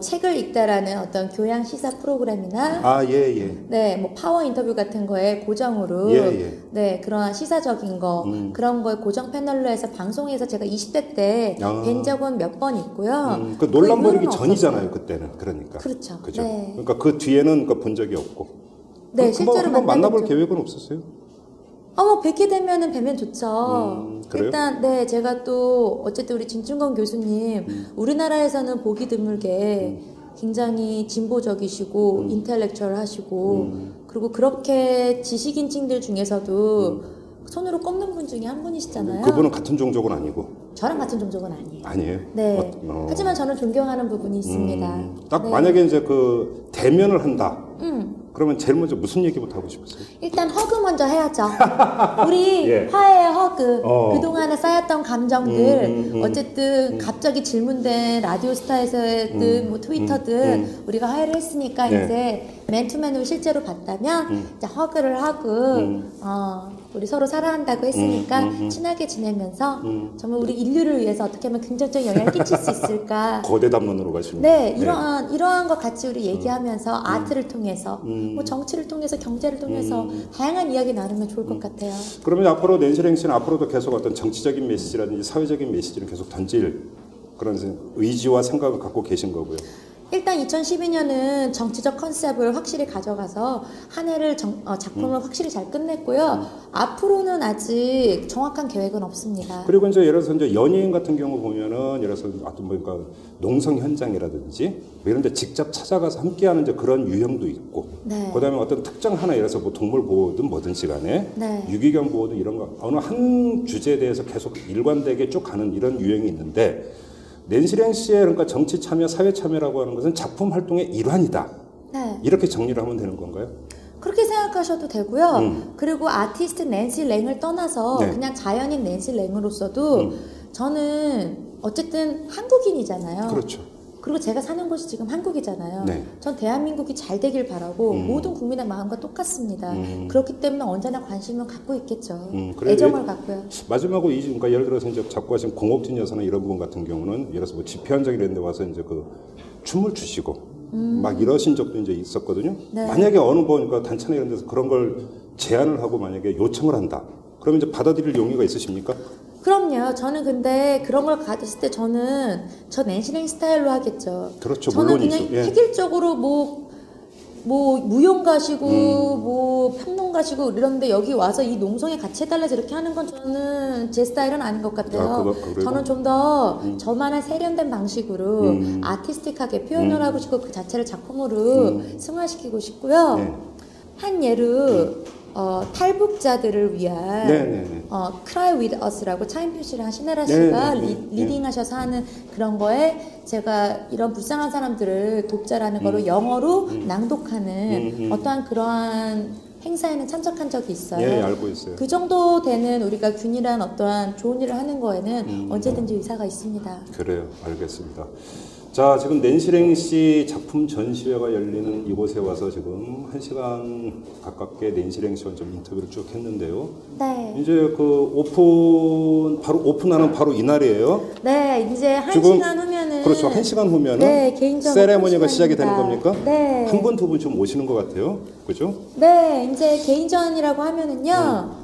책을 읽다라는 어떤 교양 시사 프로그램이나 네, 뭐 파워 인터뷰 같은 거에 고정으로 네, 그런 시사적인 거 그런 거에 고정 패널로 해서 방송에서 제가 20대 때 뵌 적은 몇 번 있고요. 그 논란 벌이기 전이잖아요, 그때는. 그러니까. 그렇죠. 그죠? 네. 그러니까 그 뒤에는 본 적이 없고. 네, 실제로 한번 만나볼 계획은 없었어요? 뭐 뵙게 되면은 뵈면 좋죠. 일단 네, 제가 또 어쨌든 우리 진중권 교수님 우리나라에서는 보기 드물게 굉장히 진보적이시고 인텔렉츄얼하시고 그리고 그렇게 지식인층들 중에서도 손으로 꼽는 분 중에 한 분이시잖아요. 그분은 같은 종족은 아니고. 저랑 같은 종족은 아니에요. 아니에요. 네. 하지만 저는 존경하는 부분이 있습니다. 딱 네. 만약에 이제 그 대면을 한다. 그러면 제일 먼저 무슨 얘기부터 하고 싶었어요? 일단 허그 먼저 해야죠. 우리 예. 화해의 허그. 그동안에 쌓였던 감정들. 어쨌든 갑자기 질문된 라디오스타에서든 뭐 트위터든 우리가 화해를 했으니까 네. 이제 맨투맨으로 실제로 봤다면 이제 허그를 하고 우리 서로 사랑한다고 했으니까 친하게 지내면서 정말 우리 인류를 위해서 어떻게 하면 긍정적인 영향을 끼칠 수 있을까. 거대 담론으로 가시는 네, 이러한 것 같이 우리 얘기하면서 아트를 통해서 뭐 정치를 통해서 경제를 통해서 다양한 이야기 나누면 좋을 것 같아요. 그러면 앞으로 낸시 랭 씨는 앞으로도 계속 어떤 정치적인 메시지라든지 사회적인 메시지를 계속 던질 그런 의지와 생각을 갖고 계신 거고요. 일단 2012년은 정치적 컨셉을 확실히 가져가서 한 해를 작품을 확실히 잘 끝냈고요. 앞으로는 아직 정확한 계획은 없습니다. 그리고 이제 예를 들어서 이제 연예인 같은 경우 보면은 예를 들어서 어떤 보니까 농성 현장이라든지 이런 데 직접 찾아가서 함께하는 이제 그런 유형도 있고, 네. 그다음에 어떤 특정 하나 예를 들어서 뭐 동물 보호든 뭐든지 간에 네. 유기견 보호든 이런 거 어느 한 주제에 대해서 계속 일관되게 쭉 가는 이런 유형이 있는데. 낸시 랭 씨의 그러니까 정치 참여, 사회 참여라고 하는 것은 작품 활동의 일환이다. 네. 이렇게 정리를 하면 되는 건가요? 그렇게 생각하셔도 되고요. 그리고 아티스트 낸시 랭을 떠나서 네. 그냥 자연인 낸시 랭으로서도 저는 어쨌든 한국인이잖아요. 그렇죠. 그리고 제가 사는 곳이 지금 한국이잖아요. 네. 전 대한민국이 잘 되길 바라고 모든 국민의 마음과 똑같습니다. 그렇기 때문에 언제나 관심을 갖고 있겠죠. 그래, 애정을 갖고요. 마지막으로 그러니까 예를 들어서 이제 자꾸 하신 공옥진 여사나 이런 분 같은 경우는 예를 들어서 뭐 집회 현장 이런 데 와서 이제 그 춤을 추시고 막 이러신 적도 이제 있었거든요. 네. 만약에 어느 보니까 단체나 이런 데서 그런 걸 제안을 하고 만약에 요청을 한다. 그러면 이제 받아들일 용의가 있으십니까? 그럼요. 저는 근데 그런 걸 가졌을 때 저는 저 낸시 랭 스타일로 하겠죠. 그렇죠. 저는 그냥 예. 획일적으로 뭐 무용 가시고 뭐 평론 가시고 이런데 여기 와서 이 농성에 같이 해달라서 이렇게 하는 건 저는 제 스타일은 아닌 것 같아요. 저는 좀 더 저만의 세련된 방식으로 아티스틱하게 표현을 하고 싶고 그 자체를 작품으로 승화시키고 싶고요. 네. 한 예로 탈북자들을 위한 Cry With Us라고 차인표씨랑 신혜라 씨가 리딩하셔서 하는 그런 거에 제가 이런 불쌍한 사람들을 돕자라는 거로 영어로 낭독하는 어떠한 그러한 행사에는 참석한 적이 있어요. 예, 알고 있어요. 그 정도 되는 우리가 균일한 어떠한 좋은 일을 하는 거에는 언제든지 의사가 있습니다. 그래요. 알겠습니다. 자, 지금 낸시 랭 씨 작품 전시회가 열리는 이곳에 와서 지금 1시간 가깝게 낸시 랭 씨와 좀 인터뷰를 쭉 했는데요. 네. 이제 그 오픈하는 바로 이날이에요. 네, 이제 1시간 후면은. 그렇죠. 1시간 후면은. 네, 개인적으로. 세레모니가 시작이 되는 겁니까? 네. 한 분, 두 분 좀 오시는 것 같아요. 그죠? 네, 이제 개인전이라고 하면은요.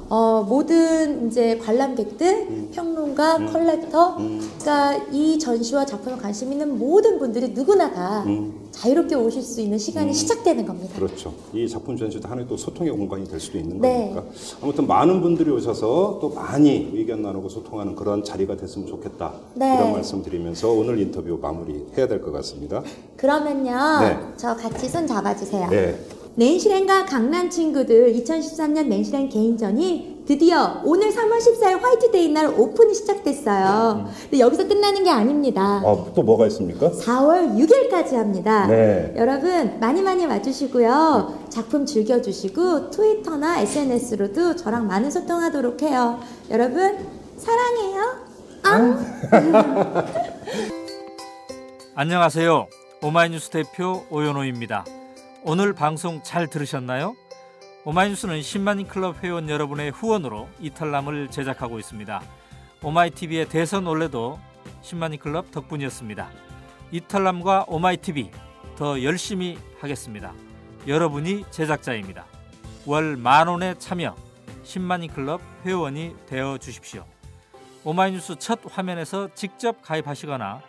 모든 이제 관람객들, 평론가, 컬렉터, 그러니까 이 전시와 작품에 관심 있는 모든 분들이 누구나 다 자유롭게 오실 수 있는 시간이 시작되는 겁니다. 그렇죠. 이 작품 전시도 하나의 또 소통의 공간이 될 수도 있는 네. 거니까 아무튼 많은 분들이 오셔서 또 많이 의견 나누고 소통하는 그런 자리가 됐으면 좋겠다. 네. 이런 말씀 드리면서 오늘 인터뷰 마무리해야 될 것 같습니다. 그러면요. 네. 저 같이 손 잡아주세요. 네. 낸시 랭과 강남 친구들 2013년 낸시 랭 개인전이 드디어 오늘 3월 14일 화이트데이 날 오픈이 시작됐어요. 근데 여기서 끝나는 게 아닙니다. 아, 또 뭐가 있습니까? 4월 6일까지 합니다. 네. 여러분 많이 많이 와주시고요. 작품 즐겨주시고 트위터나 SNS로도 저랑 많은 소통하도록 해요. 여러분 사랑해요. 안녕하세요. 오마이뉴스 대표 오연호입니다. 오늘 방송 잘 들으셨나요? 오마이뉴스는 10만인 클럽 회원 여러분의 후원으로 이탈남을 제작하고 있습니다. 오마이TV의 대선 올레도 10만인 클럽 덕분이었습니다. 이탈남과 오마이TV 더 열심히 하겠습니다. 여러분이 제작자입니다. 월 10,000원에 참여 10만인 클럽 회원이 되어주십시오. 오마이뉴스 첫 화면에서 직접 가입하시거나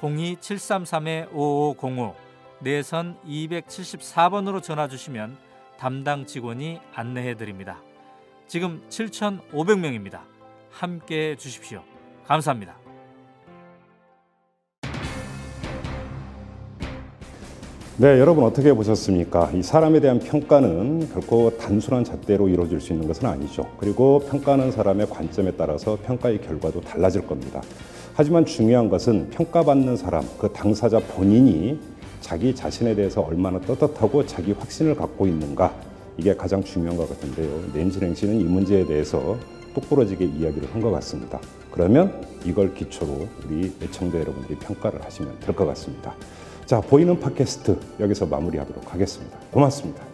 02-733-5505 내선 274번으로 전화주시면 담당 직원이 안내해드립니다. 지금 7,500명입니다. 함께해 주십시오. 감사합니다. 네, 여러분 어떻게 보셨습니까? 이 사람에 대한 평가는 결코 단순한 잣대로 이루어질 수 있는 것은 아니죠. 그리고 평가하는 사람의 관점에 따라서 평가의 결과도 달라질 겁니다. 하지만 중요한 것은 평가받는 사람, 그 당사자 본인이 자기 자신에 대해서 얼마나 떳떳하고 자기 확신을 갖고 있는가, 이게 가장 중요한 것 같은데요. 낸시 랭 씨는 이 문제에 대해서 똑부러지게 이야기를 한 것 같습니다. 그러면 이걸 기초로 우리 애청자 여러분들이 평가를 하시면 될 것 같습니다. 자, 보이는 팟캐스트 여기서 마무리하도록 하겠습니다. 고맙습니다.